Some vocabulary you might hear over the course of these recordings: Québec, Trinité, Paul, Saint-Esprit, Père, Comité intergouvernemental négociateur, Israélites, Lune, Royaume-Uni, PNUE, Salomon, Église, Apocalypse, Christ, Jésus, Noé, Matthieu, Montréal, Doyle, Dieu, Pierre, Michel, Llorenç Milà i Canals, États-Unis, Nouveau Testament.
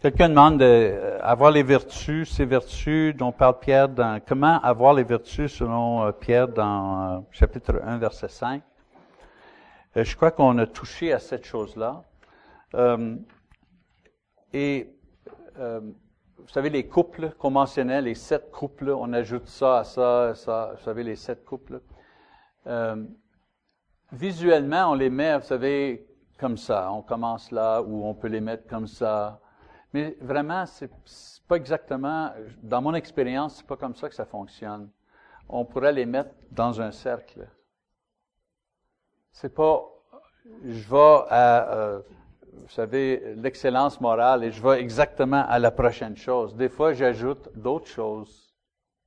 Quelqu'un demande d'avoir les vertus, ces vertus dont parle Pierre dans... Comment avoir les vertus selon Pierre dans chapitre 1, verset 5. Je crois qu'on a touché à cette chose-là. Vous savez, les couples qu'on mentionnait, les 7 couples, on ajoute ça à ça, à ça, vous savez, les 7 couples. Visuellement, on les met, vous savez, comme ça. On commence là, ou on peut les mettre comme ça. Mais vraiment, c'est pas exactement, dans mon expérience, c'est pas comme ça que ça fonctionne. On pourrait les mettre dans un cercle. C'est pas, je vais à, vous savez, l'excellence morale et je vais exactement à la prochaine chose. Des fois, j'ajoute d'autres choses.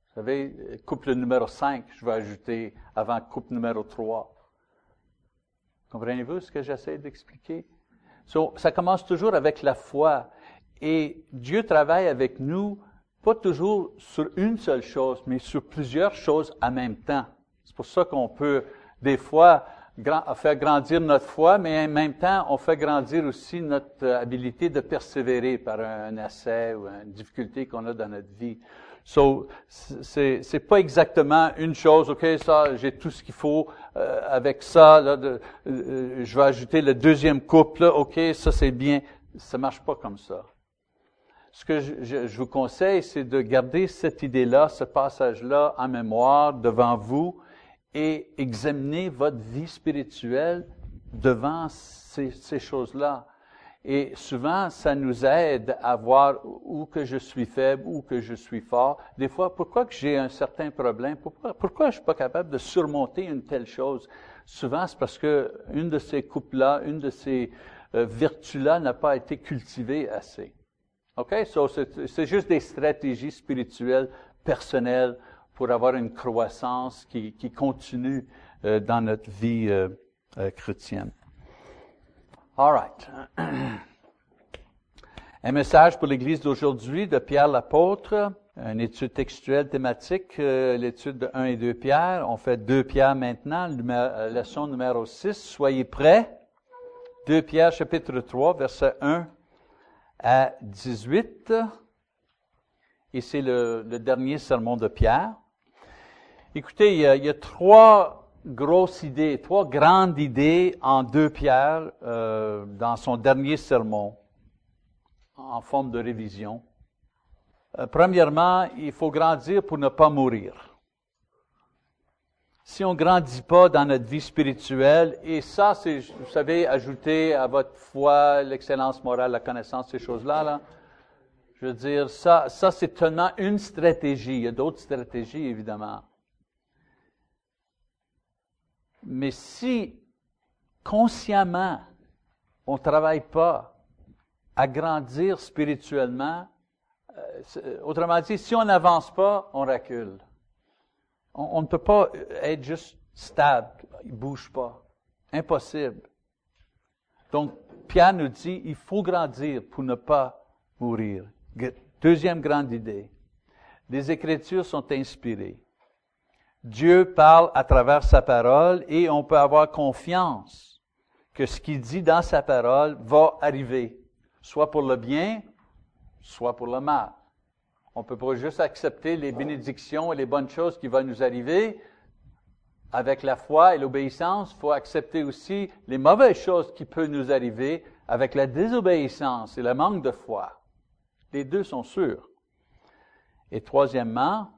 Vous savez, couple numéro 5, je vais ajouter avant couple numéro 3. Comprenez-vous ce que j'essaie d'expliquer? Ça commence toujours avec la foi. Et Dieu travaille avec nous, pas toujours sur une seule chose, mais sur plusieurs choses en même temps. C'est pour ça qu'on peut, des fois, faire grandir notre foi, mais en même temps, on fait grandir aussi notre habilité de persévérer par un essai ou une difficulté qu'on a dans notre vie. C'est pas exactement une chose, OK, ça, j'ai tout ce qu'il faut avec ça, là, je vais ajouter le deuxième couple, là, OK, ça c'est bien. Ça marche pas comme ça. Ce que je vous conseille, c'est de garder cette idée-là, ce passage-là en mémoire devant vous et examiner votre vie spirituelle devant ces choses-là. Et souvent, ça nous aide à voir où que je suis faible, où que je suis fort. Des fois, pourquoi que j'ai un certain problème? Pourquoi je suis pas capable de surmonter une telle chose? Souvent, c'est parce que une de ces coupes-là, une de ces vertus-là n'a pas été cultivée assez. OK? C'est juste des stratégies spirituelles, personnelles, pour avoir une croissance qui continue dans notre vie chrétienne. All right. Un message pour l'Église d'aujourd'hui de Pierre l'apôtre, une étude textuelle thématique, l'étude de 1 et 2 Pierre. On fait 2 Pierre maintenant, leçon numéro 6. Soyez prêts. 2 Pierre, chapitre 3, versets 1 à 18. Et c'est le dernier sermon de Pierre. Écoutez, il y a 3 grosses idées, 3 grandes idées en 2 Pierre dans son dernier sermon, en forme de révision. Premièrement, il faut grandir pour ne pas mourir. Si on ne grandit pas dans notre vie spirituelle, et ça, c'est, vous savez, ajouter à votre foi, l'excellence morale, la connaissance, ces choses-là, là, je veux dire, ça c'est seulement une stratégie. Il y a d'autres stratégies, évidemment. Mais si, consciemment, on ne travaille pas à grandir spirituellement, autrement dit, si on n'avance pas, on recule. On ne peut pas être juste stable, il ne bouge pas. Impossible. Donc, Pierre nous dit, il faut grandir pour ne pas mourir. Deuxième grande idée. Les Écritures sont inspirées. Dieu parle à travers sa parole et on peut avoir confiance que ce qu'il dit dans sa parole va arriver, soit pour le bien, soit pour le mal. On ne peut pas juste accepter les bénédictions et les bonnes choses qui vont nous arriver. Avec la foi et l'obéissance, il faut accepter aussi les mauvaises choses qui peuvent nous arriver avec la désobéissance et le manque de foi. Les deux sont sûrs. Et troisièmement,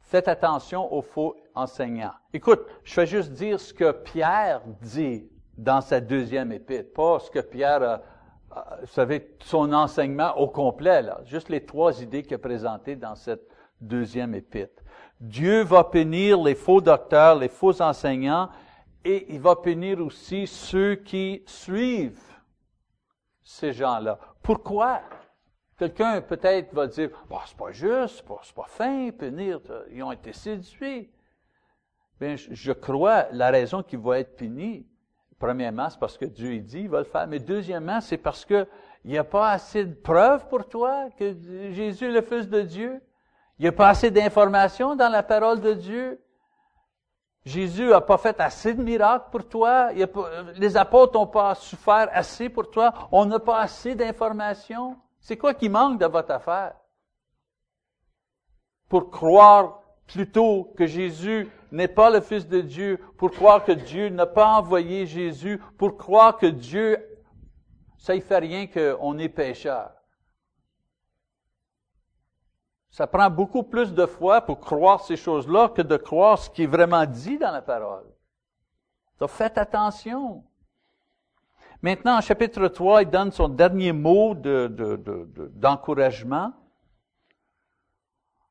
faites attention aux faux enseignants. Écoute, je vais juste dire ce que Pierre dit dans sa deuxième épître, pas ce que Pierre a... Vous savez, son enseignement au complet, là. Juste les 3 idées qu'il a présentées dans cette deuxième épître. Dieu va punir les faux docteurs, les faux enseignants, et il va punir aussi ceux qui suivent ces gens-là. Pourquoi? Quelqu'un, peut-être, va dire, bon, c'est pas juste, c'est pas fin, punir, ils ont été séduits. Bien, je crois la raison qu'ils vont être punis. Premièrement, c'est parce que Dieu il dit, il va le faire. Mais deuxièmement, c'est parce que il n'y a pas assez de preuves pour toi que Jésus est le Fils de Dieu. Il n'y a pas assez d'informations dans la parole de Dieu. Jésus n'a pas fait assez de miracles pour toi. Les apôtres n'ont pas souffert assez pour toi. On n'a pas assez d'informations. C'est quoi qui manque de votre affaire? Pour croire plutôt que Jésus n'est pas le Fils de Dieu, pour croire que Dieu n'a pas envoyé Jésus, pour croire que Dieu, ça ne fait rien qu'on est pécheur. Ça prend beaucoup plus de foi pour croire ces choses-là que de croire ce qui est vraiment dit dans la parole. Donc, faites attention. Maintenant, en chapitre 3, il donne son dernier mot d'encouragement.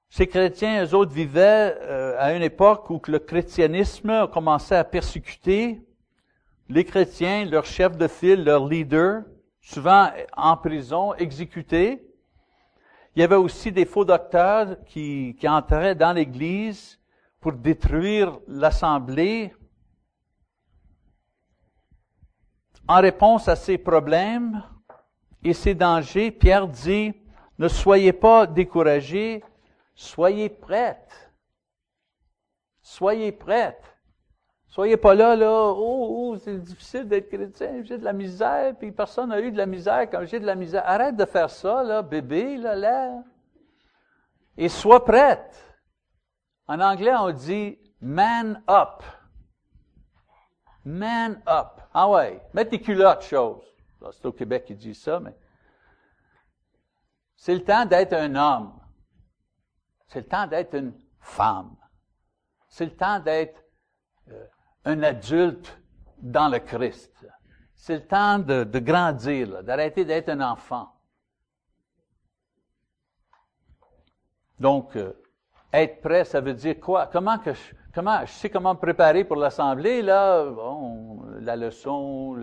Ces chrétiens, eux autres, vivaient à une époque où le christianisme commençait à persécuter les chrétiens, leurs chefs de file, leurs leaders, souvent en prison, exécutés. Il y avait aussi des faux docteurs qui entraient dans l'Église pour détruire l'Assemblée. En réponse à ces problèmes et ces dangers, Pierre dit, « Ne soyez pas découragés, soyez prêtes. Soyez prêtes. Soyez pas là, oh, c'est difficile d'être chrétien, j'ai de la misère, puis personne n'a eu de la misère quand j'ai de la misère. Arrête de faire ça, là, bébé, là. Et sois prête. En anglais, on dit « man up ». Man up. Ah ouais, mets tes culottes, chose. C'est au Québec qu'ils disent ça, mais... C'est le temps d'être un homme. C'est le temps d'être une femme. C'est le temps d'être un adulte dans le Christ. C'est le temps de grandir, là, d'arrêter d'être un enfant. Donc, être prêt, ça veut dire quoi? Comment je sais comment me préparer pour l'assemblée, là? Bon, la leçon,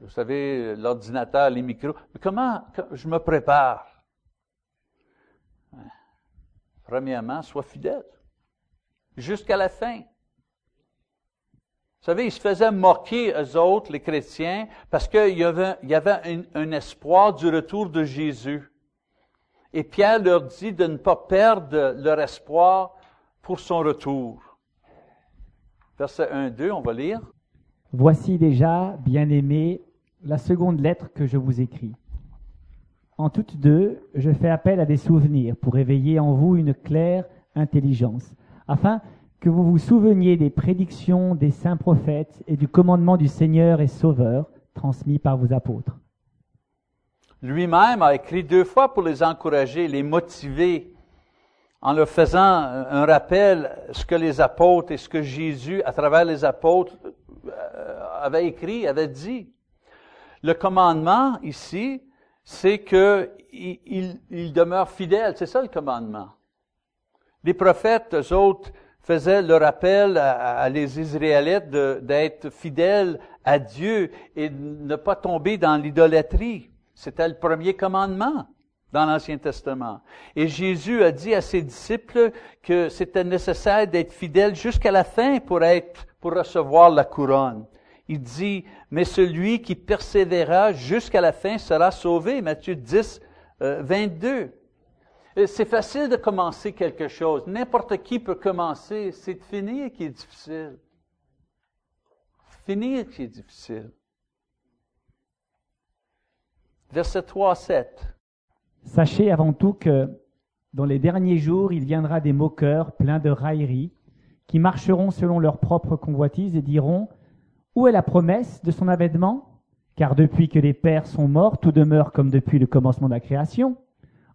vous savez, l'ordinateur, les micros. Mais comment je me prépare? Premièrement, sois fidèle. Jusqu'à la fin. Vous savez, ils se faisaient moquer, eux autres, les chrétiens, parce qu'il y avait, un espoir du retour de Jésus. Et Pierre leur dit de ne pas perdre leur espoir pour son retour. Verset 1-2, on va lire. « Voici déjà, bien-aimés, la seconde lettre que je vous écris. En toutes deux, je fais appel à des souvenirs pour éveiller en vous une claire intelligence, afin que vous vous souveniez des prédictions des saints prophètes et du commandement du Seigneur et Sauveur transmis par vos apôtres. » Lui-même a écrit 2 fois pour les encourager, les motiver, en leur faisant un rappel ce que les apôtres et ce que Jésus, à travers les apôtres, avait écrit, avait dit. Le commandement, ici, c'est qu'il demeure fidèle. C'est ça, le commandement. Les prophètes, eux autres, faisaient le rappel à les Israélites d'être fidèles à Dieu et de ne pas tomber dans l'idolâtrie. C'était le premier commandement dans l'Ancien Testament. Et Jésus a dit à ses disciples que c'était nécessaire d'être fidèle jusqu'à la fin pour recevoir la couronne. Il dit, mais celui qui persévérera jusqu'à la fin sera sauvé. Matthieu 10, 22. C'est facile de commencer quelque chose. N'importe qui peut commencer. C'est de finir qui est difficile. Finir qui est difficile. Verset 3-7. Sachez avant tout que dans les derniers jours, il viendra des moqueurs pleins de raillerie qui marcheront selon leur propre convoitise et diront « Où est la promesse de son avènement ? Car depuis que les pères sont morts, tout demeure comme depuis le commencement de la création.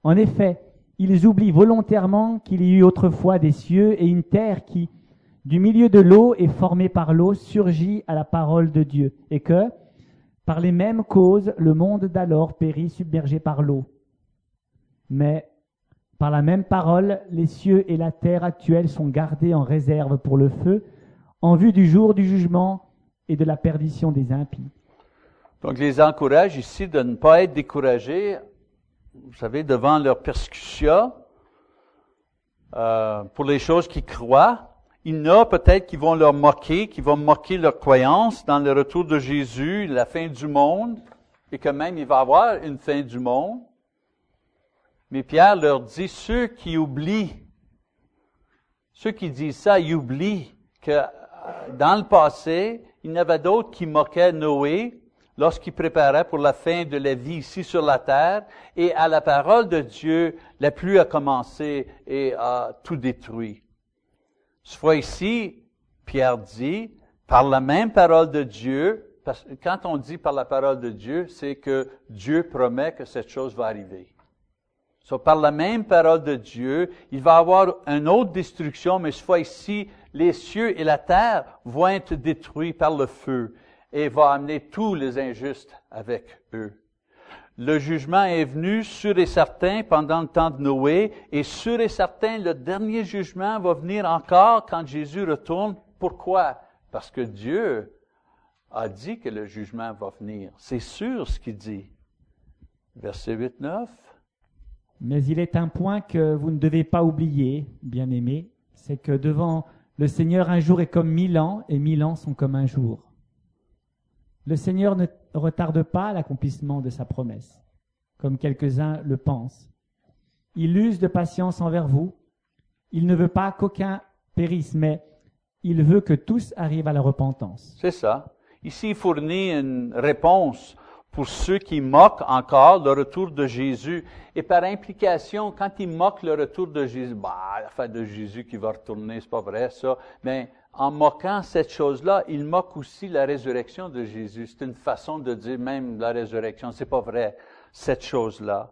En effet, ils oublient volontairement qu'il y eut autrefois des cieux et une terre qui, du milieu de l'eau et formée par l'eau, surgit à la parole de Dieu et que, par les mêmes causes, le monde d'alors périt submergé par l'eau. Mais, par la même parole, les cieux et la terre actuelle sont gardés en réserve pour le feu, en vue du jour du jugement et de la perdition des impies. » Donc, les encourage ici de ne pas être découragés, vous savez, devant leur persécution, pour les choses qu'ils croient. Il y en a peut-être qui vont leur moquer, qui vont moquer leur croyance dans le retour de Jésus, la fin du monde, et que même il va y avoir une fin du monde. Mais Pierre leur dit, ceux qui oublient, ceux qui disent ça, ils oublient que dans le passé, il y en avait d'autres qui moquaient Noé lorsqu'il préparait pour la fin de la vie ici sur la terre, et à la parole de Dieu, la pluie a commencé et a tout détruit. Cette fois ici, Pierre dit, par la même parole de Dieu, parce que quand on dit par la parole de Dieu, c'est que Dieu promet que cette chose va arriver. Donc, par la même parole de Dieu, il va y avoir une autre destruction, mais cette fois ici, les cieux et la terre vont être détruits par le feu et va amener tous les injustes avec eux. Le jugement est venu sûr et certain pendant le temps de Noé, et sûr et certain, le dernier jugement va venir encore quand Jésus retourne. Pourquoi? Parce que Dieu a dit que le jugement va venir. C'est sûr ce qu'il dit. Verset 8-9. Mais il est un point que vous ne devez pas oublier, bien-aimés, c'est que devant le Seigneur, un jour est comme 1000 ans, et 1000 ans sont comme un jour. Le Seigneur ne retarde pas l'accomplissement de sa promesse, comme quelques-uns le pensent. Il use de patience envers vous. Il ne veut pas qu'aucun périsse, mais il veut que tous arrivent à la repentance. C'est ça. Ici, il fournit une réponse pour ceux qui moquent encore le retour de Jésus. Et par implication, quand ils moquent le retour de Jésus, l'affaire de Jésus qui va retourner, c'est pas vrai ça. Mais en moquant cette chose-là, ils moquent aussi la résurrection de Jésus. C'est une façon de dire même la résurrection, c'est pas vrai, cette chose-là.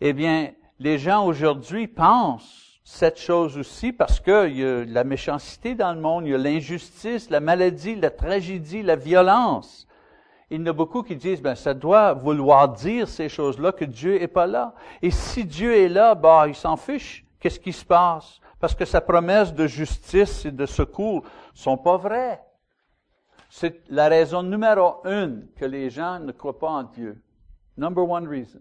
Eh bien, les gens aujourd'hui pensent cette chose aussi, parce que il y a la méchanceté dans le monde, il y a l'injustice, la maladie, la tragédie, la violence. Il y en a beaucoup qui disent, ça doit vouloir dire ces choses-là, que Dieu n'est pas là. Et si Dieu est là, il s'en fiche. Qu'est-ce qui se passe? Parce que sa promesse de justice et de secours sont pas vraies. C'est la raison numéro une que les gens ne croient pas en Dieu. Number one reason.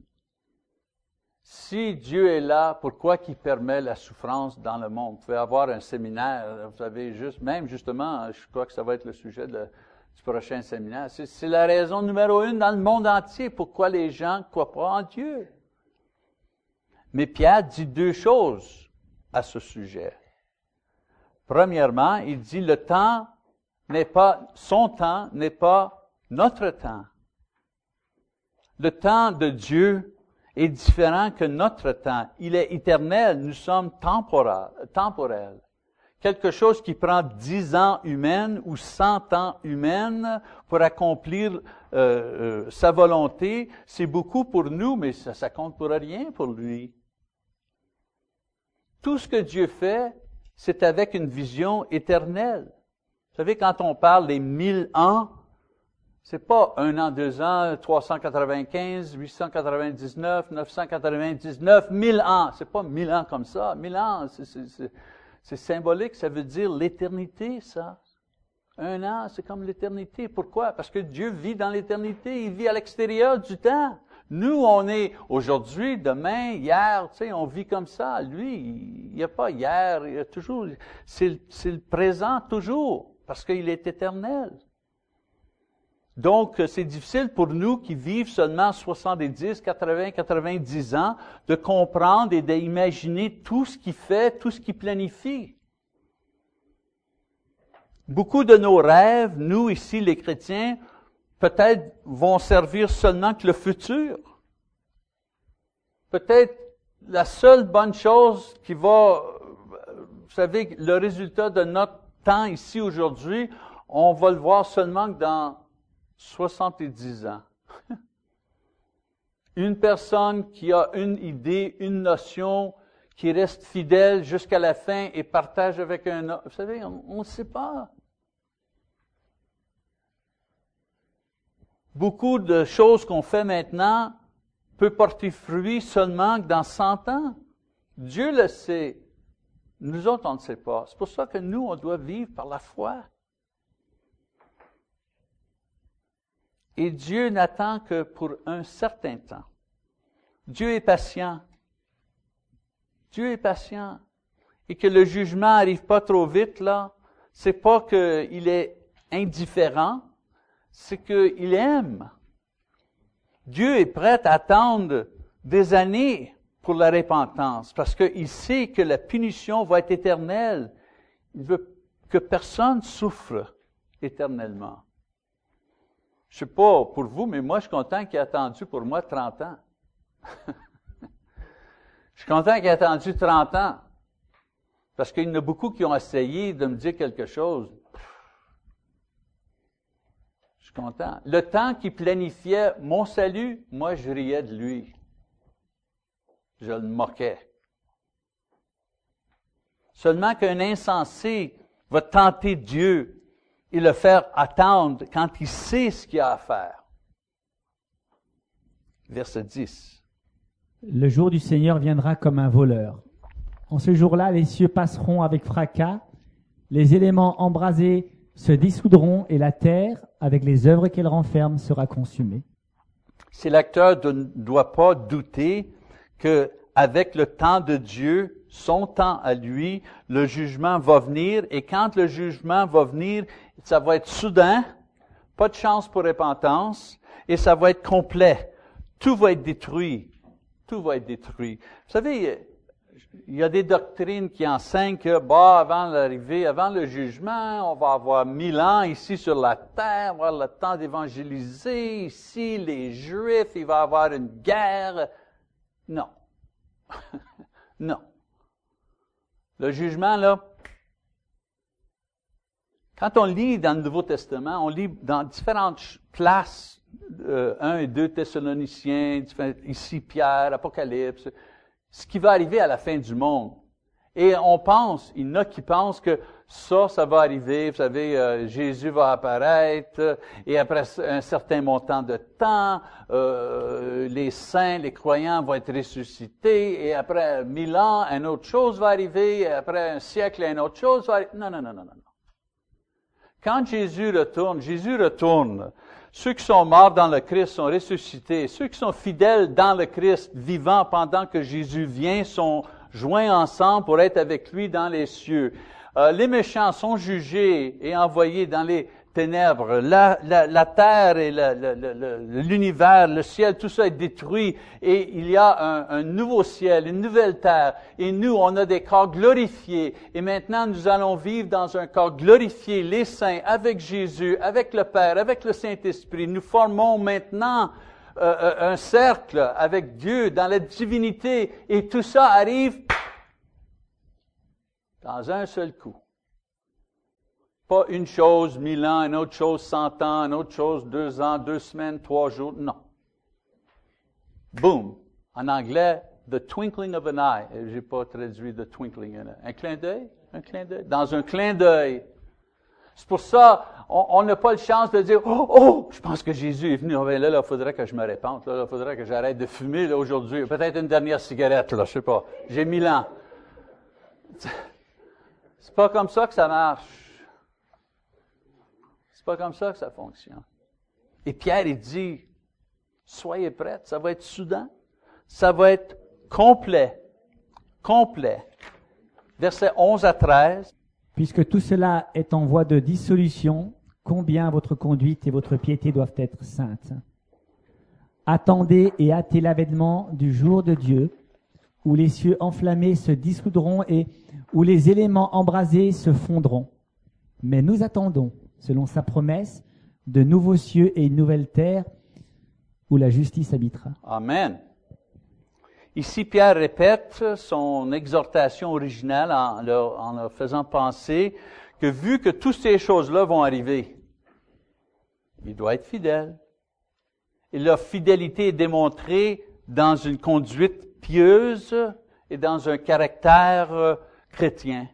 Si Dieu est là, pourquoi qu'il permet la souffrance dans le monde? Vous pouvez avoir un séminaire, vous savez, justement, je crois que ça va être le sujet du prochain séminaire. C'est la raison numéro une dans le monde entier, pourquoi les gens ne croient pas en Dieu. Mais Pierre dit deux choses à ce sujet. Premièrement, il dit le temps n'est pas, son temps n'est pas notre temps. Le temps de Dieu est différent que notre temps. Il est éternel, nous sommes temporels. Quelque chose qui prend 10 ans humaines ou 100 ans humaines pour accomplir sa volonté, c'est beaucoup pour nous, mais ça compte pour rien pour lui. Tout ce que Dieu fait, c'est avec une vision éternelle. Vous savez, quand on parle des 1000 ans, c'est pas 1 an, 2 ans, 395, 899, 999, 1000 ans. C'est pas 1000 ans comme ça. 1000 ans, c'est symbolique, ça veut dire l'éternité, ça. 1 an, c'est comme l'éternité. Pourquoi? Parce que Dieu vit dans l'éternité, il vit à l'extérieur du temps. Nous, on est aujourd'hui, demain, hier, on vit comme ça. Lui, il n'y a pas hier, il y a toujours, c'est le présent toujours, parce qu'il est éternel. Donc, c'est difficile pour nous qui vivent seulement 70, 80, 90 ans de comprendre et d'imaginer tout ce qu'il fait, tout ce qu'il planifie. Beaucoup de nos rêves, nous ici les chrétiens, peut-être vont servir seulement que le futur. Peut-être la seule bonne chose qui va, vous savez, le résultat de notre temps ici aujourd'hui, on va le voir seulement que dans 70 ans. Une personne qui a une idée, une notion, qui reste fidèle jusqu'à la fin et partage avec un autre. Vous savez, on ne sait pas. Beaucoup de choses qu'on fait maintenant peuvent porter fruit seulement dans 100 ans. Dieu le sait. Nous autres, on ne sait pas. C'est pour ça que nous, on doit vivre par la foi. Et Dieu n'attend que pour un certain temps. Dieu est patient. Dieu est patient. Et que le jugement n'arrive pas trop vite, là. C'est pas qu'il est indifférent, c'est qu'il aime. Dieu est prêt à attendre des années pour la repentance, parce qu'il sait que la punition va être éternelle. Il veut que personne souffre éternellement. Je sais pas pour vous, mais moi, je suis content qu'il ait attendu pour moi 30 ans. Je suis content qu'il ait attendu 30 ans. Parce qu'il y en a beaucoup qui ont essayé de me dire quelque chose. Je suis content. Le temps qui planifiait mon salut, moi, je riais de lui. Je le moquais. Seulement qu'un insensé va tenter Dieu et le faire attendre quand il sait ce qu'il a à faire. Verset 10. Le jour du Seigneur viendra comme un voleur. En ce jour-là, les cieux passeront avec fracas, les éléments embrasés se dissoudront et la terre, avec les œuvres qu'elle renferme, sera consumée. Si l'acteur ne doit pas douter qu'avec le temps de Dieu, son temps à lui, le jugement va venir, et quand le jugement va venir, ça va être soudain, pas de chance pour repentance, et ça va être complet. Tout va être détruit. Tout va être détruit. Vous savez, il y a des doctrines qui enseignent que, avant l'arrivée, avant le jugement, on va avoir 1000 ans ici sur la terre, on va avoir le temps d'évangéliser, ici, les Juifs, il va y avoir une guerre. Non. Non. Le jugement, là, quand on lit dans le Nouveau Testament, on lit dans différentes places, 1 et 2 Thessaloniciens, ici Pierre, Apocalypse, ce qui va arriver à la fin du monde. Et on pense, il y en a qui pensent que ça va arriver, vous savez, Jésus va apparaître, et après un certain montant de temps, les saints, les croyants vont être ressuscités, et après 1000 ans, une autre chose va arriver, et après un siècle, une autre chose va arriver. Non, non, non, non, non. Quand Jésus retourne. Ceux qui sont morts dans le Christ sont ressuscités. Ceux qui sont fidèles dans le Christ, vivants pendant que Jésus vient, sont joints ensemble pour être avec lui dans les cieux. Les méchants sont jugés et envoyés dans les ténèbres. La terre et l'univers, le ciel, tout ça est détruit. Et il y a un nouveau ciel, une nouvelle terre. Et nous, on a des corps glorifiés. Et maintenant, nous allons vivre dans un corps glorifié, les saints, avec Jésus, avec le Père, avec le Saint-Esprit. Nous formons maintenant un cercle avec Dieu dans la divinité. Et tout ça arrive dans un seul coup. Pas une chose, 1000 ans, une autre chose, 100 ans, une autre chose, 2 ans, 2 semaines, 3 jours, non. Boom! En anglais, the twinkling of an eye. J'ai pas traduit the twinkling. Un clin d'œil? Un clin d'œil? Dans un clin d'œil. C'est pour ça, on n'a pas la chance de dire, oh, je pense que Jésus est venu. Oh, ben là, il faudrait que je me repente. Là, il faudrait que j'arrête de fumer, là, aujourd'hui. Peut-être une dernière cigarette, là, je sais pas. J'ai 1000 ans. C'est pas comme ça que ça marche. C'est pas comme ça que ça fonctionne. Et Pierre, il dit, soyez prêts, ça va être soudain, ça va être complet. Versets 11 à 13. Puisque tout cela est en voie de dissolution, combien votre conduite et votre piété doivent être saintes. Attendez et hâtez l'avènement du jour de Dieu, où les cieux enflammés se dissoudront et où les éléments embrasés se fondront. Mais nous attendons, selon sa promesse, de nouveaux cieux et une nouvelle terre où la justice habitera. Amen. Ici, Pierre répète son exhortation originale en leur faisant penser que vu que toutes ces choses-là vont arriver, il doit être fidèle. Et leur fidélité est démontrée dans une conduite pieuse et dans un caractère chrétien.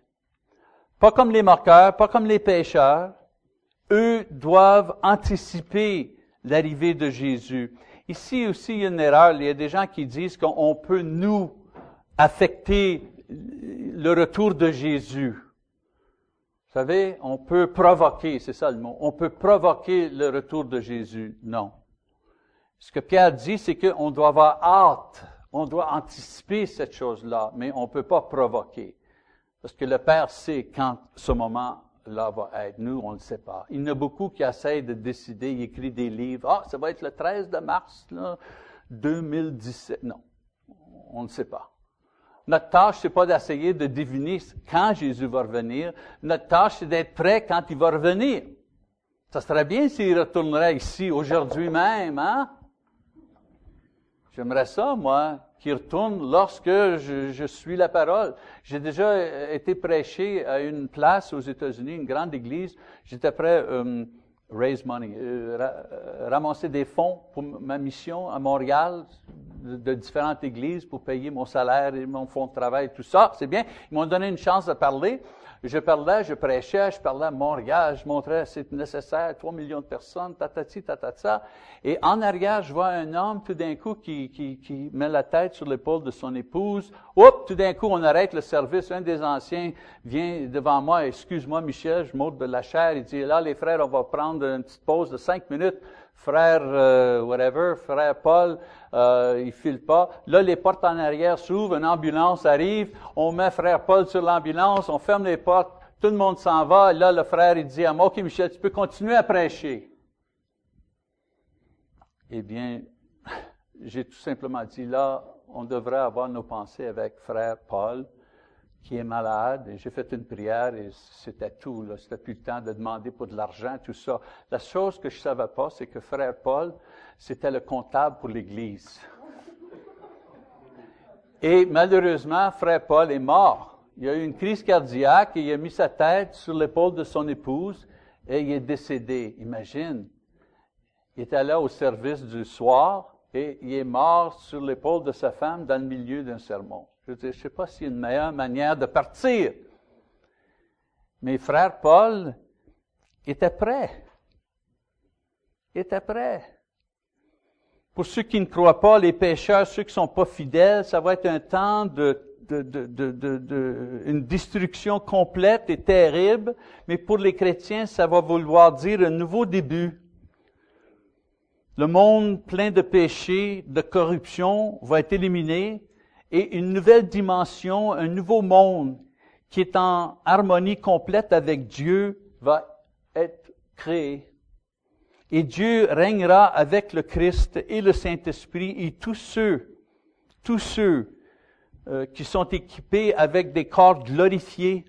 Pas comme les moqueurs, pas comme les pécheurs. Eux doivent anticiper l'arrivée de Jésus. Ici aussi, il y a une erreur. Il y a des gens qui disent qu'on peut nous affecter le retour de Jésus. Vous savez, on peut provoquer, c'est ça le mot. On peut provoquer le retour de Jésus. Non. Ce que Pierre dit, c'est qu'on doit avoir hâte. On doit anticiper cette chose-là, mais on ne peut pas provoquer. Parce que le Père sait quand ce moment là va être. Nous, on ne le sait pas. Il y en a beaucoup qui essayent de décider, ils écrivent des livres. Ça va être le 13 de mars, là, 2017. Non, on ne sait pas. Notre tâche, c'est pas d'essayer de deviner quand Jésus va revenir. Notre tâche, c'est d'être prêt quand il va revenir. Ça serait bien s'il retournerait ici aujourd'hui même, hein? J'aimerais ça, moi, qu'il retourne lorsque je suis la parole. J'ai déjà été prêché à une place aux États-Unis, une grande église. J'étais prêt raise money, ramasser des fonds pour ma mission à Montréal, de différentes églises pour payer mon salaire et mon fonds de travail et tout ça. C'est bien. Ils m'ont donné une chance de parler. Je parlais, je prêchais, je parlais à Montréal, je montrais c'est nécessaire, 3 millions de personnes, tatati, tatata. Et en arrière, je vois un homme tout d'un coup qui met la tête sur l'épaule de son épouse. Oups, tout d'un coup, on arrête le service. Un des anciens vient devant moi, excuse-moi Michel, je monte de la chair. Il dit, là les frères, on va prendre une petite pause de 5 minutes. Frère whatever, frère Paul, il file pas. Là, les portes en arrière s'ouvrent, une ambulance arrive, on met frère Paul sur l'ambulance, on ferme les portes, tout le monde s'en va. Là, le frère, il dit à moi, « OK, Michel, tu peux continuer à prêcher. » Eh bien, j'ai tout simplement dit, là, on devrait avoir nos pensées avec frère Paul, qui est malade, et j'ai fait une prière, et c'était tout, là. C'était plus le temps de demander pour de l'argent, tout ça. La chose que je savais pas, c'est que frère Paul, c'était le comptable pour l'Église. Et malheureusement, frère Paul est mort. Il a eu une crise cardiaque, et il a mis sa tête sur l'épaule de son épouse, et il est décédé. Imagine. Il était là au service du soir, et il est mort sur l'épaule de sa femme dans le milieu d'un sermon. Je veux dire, je ne sais pas s'il y a une meilleure manière de partir. Mais frère Paul était prêt. Il était prêt. Pour ceux qui ne croient pas, les pécheurs, ceux qui ne sont pas fidèles, ça va être un temps de une destruction complète et terrible. Mais pour les chrétiens, ça va vouloir dire un nouveau début. Le monde plein de péchés, de corruption va être éliminé. Et une nouvelle dimension, un nouveau monde qui est en harmonie complète avec Dieu va être créé. Et Dieu règnera avec le Christ et le Saint-Esprit et tous ceux qui sont équipés avec des corps glorifiés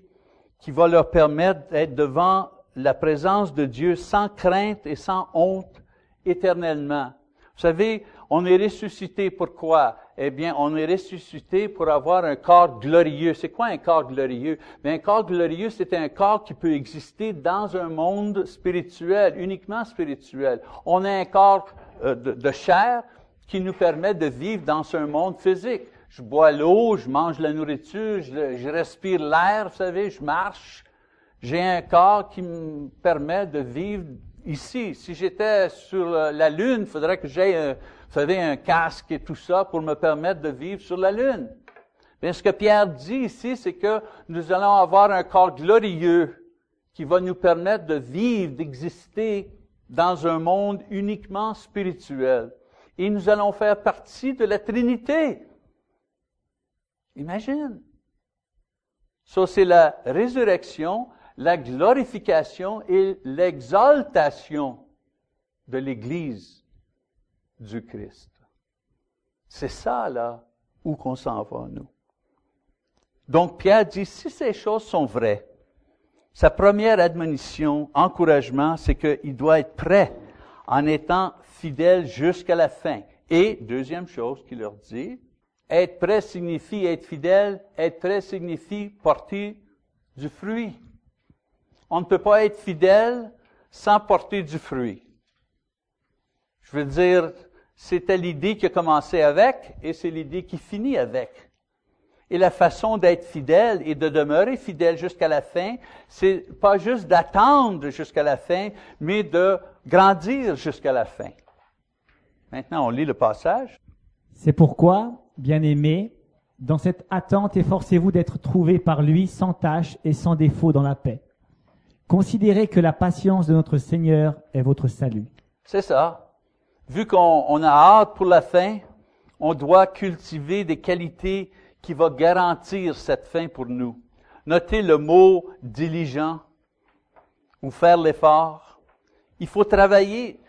qui vont leur permettre d'être devant la présence de Dieu sans crainte et sans honte éternellement. Vous savez, on est ressuscité pourquoi? Eh bien, on est ressuscité pour avoir un corps glorieux. C'est quoi un corps glorieux? Bien, un corps glorieux, c'est un corps qui peut exister dans un monde spirituel, uniquement spirituel. On a un corps de chair qui nous permet de vivre dans un monde physique. Je bois l'eau, je mange la nourriture, je respire l'air, vous savez, je marche. J'ai un corps qui me permet de vivre ici. Si j'étais sur la Lune, il faudrait que j'aie, vous savez, un casque et tout ça pour me permettre de vivre sur la Lune. Bien, ce que Pierre dit ici, c'est que nous allons avoir un corps glorieux qui va nous permettre de vivre, d'exister dans un monde uniquement spirituel. Et nous allons faire partie de la Trinité. Imagine. Ça, c'est la résurrection, la glorification et l'exaltation de l'Église du Christ. C'est ça, là, où qu'on s'en va, nous. Donc, Pierre dit, si ces choses sont vraies, sa première admonition, encouragement, c'est qu'il doit être prêt en étant fidèle jusqu'à la fin. Et, deuxième chose qu'il leur dit, être prêt signifie être fidèle, être prêt signifie porter du fruit. On ne peut pas être fidèle sans porter du fruit. Je veux dire, c'était l'idée qui a commencé avec et c'est l'idée qui finit avec. Et la façon d'être fidèle et de demeurer fidèle jusqu'à la fin, c'est pas juste d'attendre jusqu'à la fin, mais de grandir jusqu'à la fin. Maintenant, on lit le passage. C'est pourquoi, bien-aimés, dans cette attente, efforcez-vous d'être trouvés par lui sans tache et sans défaut dans la paix. Considérez que la patience de notre Seigneur est votre salut. C'est ça. Vu qu'on a hâte pour la fin, on doit cultiver des qualités qui vont garantir cette fin pour nous. Notez le mot « diligent » ou « faire l'effort ». Il faut travailler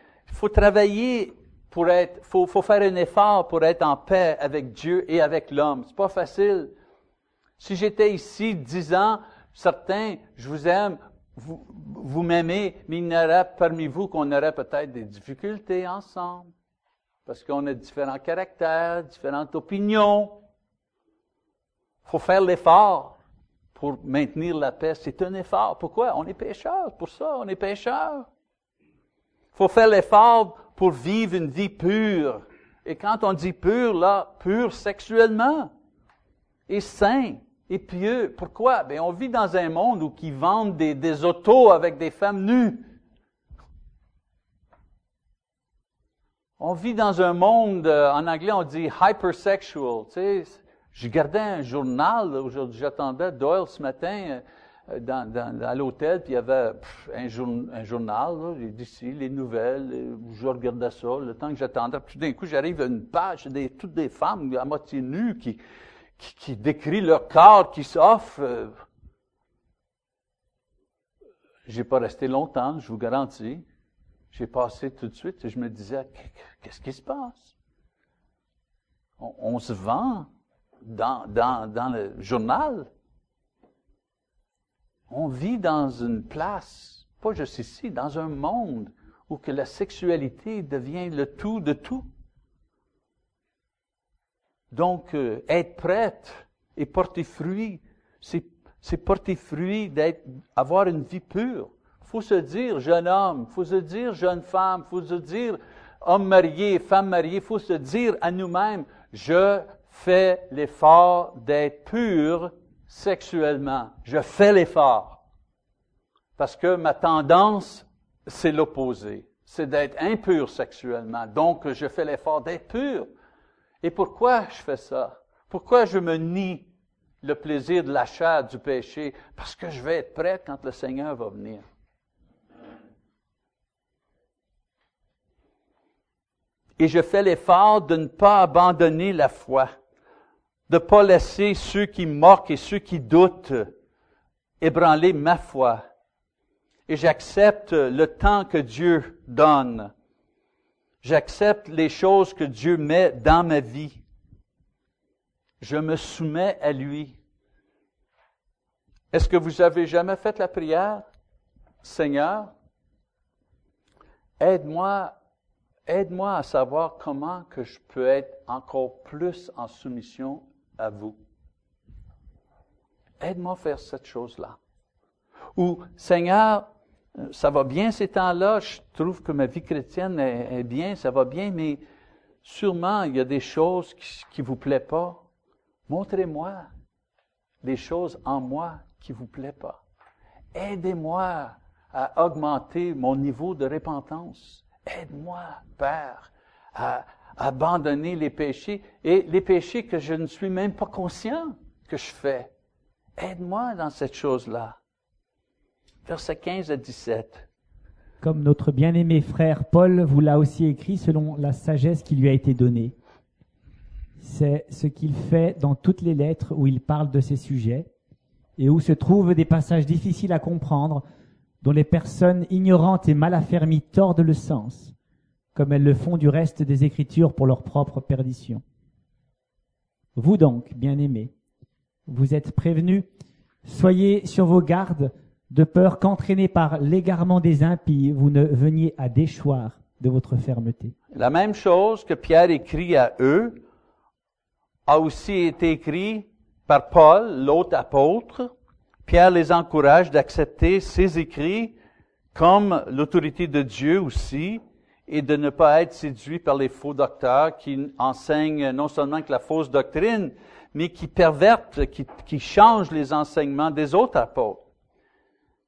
pour être, faut faire un effort pour être en paix avec Dieu et avec l'homme. C'est pas facile. Si j'étais ici disant, certains, je vous aime, Vous, vous m'aimez, mais il y en aura parmi vous qu'on aurait peut-être des difficultés ensemble, parce qu'on a différents caractères, différentes opinions. Il faut faire l'effort pour maintenir la paix. C'est un effort. Pourquoi? On est pécheurs. Pour ça, on est pécheurs. Il faut faire l'effort pour vivre une vie pure. Et quand on dit pur, là, pur sexuellement, et saint, et pieux. Pourquoi? Bien, on vit dans un monde où ils vendent des autos avec des femmes nues. On vit dans un monde, en anglais, on dit hypersexual. Tu sais, je gardais un journal, aujourd'hui, j'attendais Doyle ce matin à l'hôtel, puis il y avait un journal, d'ici, les nouvelles, je regardais ça, le temps que j'attendais. Puis d'un coup, j'arrive à une page, toutes des femmes à moitié nues qui décrit leur corps, qui s'offre. J'ai pas resté longtemps, je vous garantis. J'ai passé tout de suite et je me disais, qu'est-ce qui se passe? On se vend dans le journal. On vit dans une place, pas juste ici, dans un monde où que la sexualité devient le tout de tout. Donc, être prêtre et porter fruit, c'est porter fruit d'avoir une vie pure. Faut se dire jeune homme, faut se dire jeune femme, faut se dire homme marié, femme mariée, faut se dire à nous-mêmes, je fais l'effort d'être pur sexuellement. Je fais l'effort. Parce que ma tendance, c'est l'opposé. C'est d'être impur sexuellement. Donc, je fais l'effort d'être pur. Et pourquoi je fais ça? Pourquoi je me nie le plaisir de la chair, du péché? Parce que je vais être prêt quand le Seigneur va venir. Et je fais l'effort de ne pas abandonner la foi, de ne pas laisser ceux qui moquent et ceux qui doutent ébranler ma foi. Et j'accepte le temps que Dieu donne. J'accepte les choses que Dieu met dans ma vie. Je me soumets à lui. Est-ce que vous avez jamais fait la prière? Seigneur, aide-moi à savoir comment que je peux être encore plus en soumission à vous. Aide-moi à faire cette chose-là. Ou, Seigneur, ça va bien ces temps-là, je trouve que ma vie chrétienne est bien, ça va bien, mais sûrement il y a des choses qui ne vous plaisent pas. Montrez-moi des choses en moi qui ne vous plaisent pas. Aidez-moi à augmenter mon niveau de repentance. Aide-moi, Père, à abandonner les péchés et les péchés que je ne suis même pas conscient que je fais. Aide-moi dans cette chose-là. Versets 15 à 17. Comme notre bien-aimé frère Paul vous l'a aussi écrit selon la sagesse qui lui a été donnée. C'est ce qu'il fait dans toutes les lettres où il parle de ces sujets et où se trouvent des passages difficiles à comprendre dont les personnes ignorantes et mal affermies tordent le sens, comme elles le font du reste des Écritures pour leur propre perdition. Vous donc, bien-aimés, vous êtes prévenus, soyez sur vos gardes, de peur qu'entraînés par l'égarement des impies, vous ne veniez à déchoir de votre fermeté. La même chose que Pierre écrit à eux a aussi été écrit par Paul, l'autre apôtre. Pierre les encourage d'accepter ses écrits comme l'autorité de Dieu aussi et de ne pas être séduit par les faux docteurs qui enseignent non seulement que la fausse doctrine, mais qui pervertent, qui changent les enseignements des autres apôtres.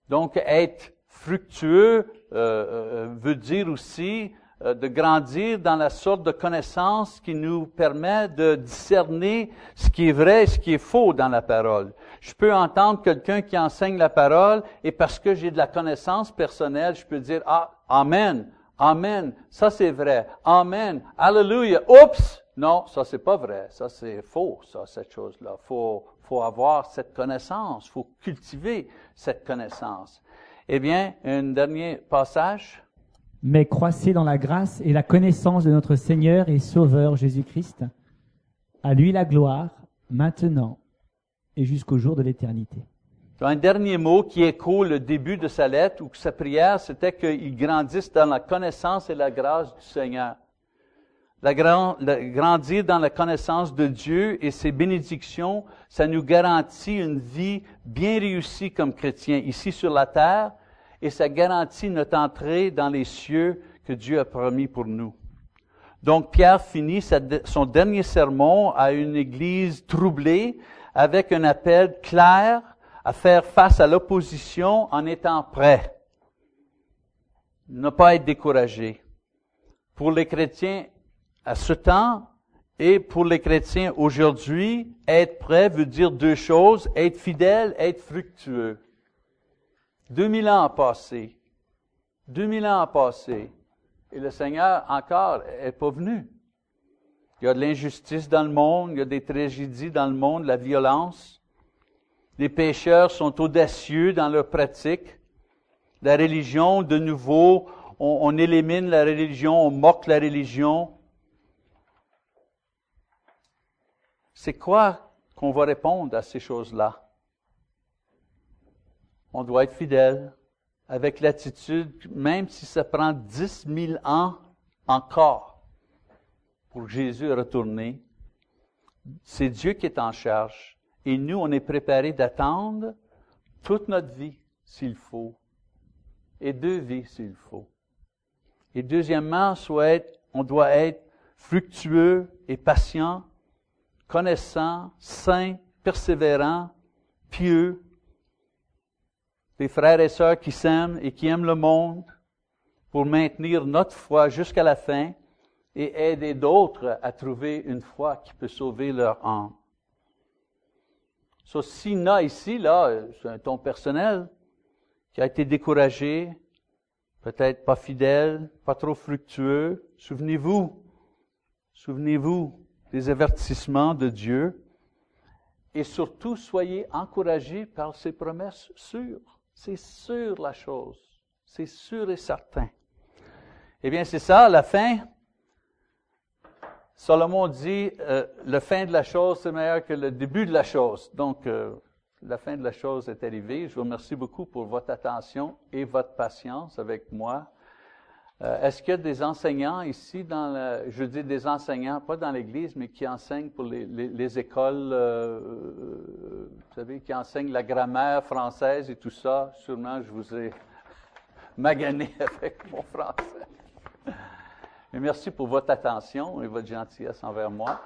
Donc, être fructueux veut dire aussi de grandir dans la sorte de connaissance qui nous permet de discerner ce qui est vrai et ce qui est faux dans la parole. Je peux entendre quelqu'un qui enseigne la parole et parce que j'ai de la connaissance personnelle, je peux dire « Ah, amen, amen, ça c'est vrai, amen, alléluia, oups! » Non, ça c'est pas vrai, ça c'est faux, ça, cette chose-là. Faut avoir cette connaissance, faut cultiver cette connaissance. Eh bien, un dernier passage. Mais croissez dans la grâce et la connaissance de notre Seigneur et Sauveur Jésus-Christ. À lui la gloire, maintenant et jusqu'au jour de l'éternité. Puis un dernier mot qui écho le début de sa lettre ou sa prière, c'était qu'ils grandissent dans la connaissance et la grâce du Seigneur. Grandir dans la connaissance de Dieu et ses bénédictions, ça nous garantit une vie bien réussie comme chrétiens ici sur la terre et ça garantit notre entrée dans les cieux que Dieu a promis pour nous. Donc Pierre finit son dernier sermon à une église troublée avec un appel clair à faire face à l'opposition en étant prêt. Ne pas être découragé. Pour les chrétiens, à ce temps, et pour les chrétiens aujourd'hui, être prêt veut dire deux choses, être fidèle, être fructueux. 2000 ans ont passé, et le Seigneur encore est pas venu. Il y a de l'injustice dans le monde, il y a des tragédies dans le monde, la violence. Les pécheurs sont audacieux dans leur pratique. La religion, de nouveau, on élimine la religion, on moque la religion. C'est quoi qu'on va répondre à ces choses-là? On doit être fidèle, avec l'attitude, même si ça prend 10 000 ans encore pour Jésus retourner. C'est Dieu qui est en charge. Et nous, on est préparés d'attendre toute notre vie, s'il faut. Et 2 vies, s'il faut. Et deuxièmement, on doit être fructueux et patient, connaissant, saint, persévérant, pieux, des frères et sœurs qui s'aiment et qui aiment le monde pour maintenir notre foi jusqu'à la fin et aider d'autres à trouver une foi qui peut sauver leur âme. Sina ici, là, c'est un ton personnel, qui a été découragé, peut-être pas fidèle, pas trop fructueux. Souvenez-vous des avertissements de Dieu. Et surtout, soyez encouragés par ses promesses sûres. C'est sûr la chose. C'est sûr et certain. Eh bien, c'est ça, la fin. Salomon dit, la fin de la chose, c'est meilleur que le début de la chose. Donc, la fin de la chose est arrivée. Je vous remercie beaucoup pour votre attention et votre patience avec moi. Est-ce qu'il y a des enseignants ici, je dis des enseignants, pas dans l'Église, mais qui enseignent pour les écoles, vous savez, qui enseignent la grammaire française et tout ça? Sûrement, je vous ai magané avec mon français. Merci pour votre attention et votre gentillesse envers moi.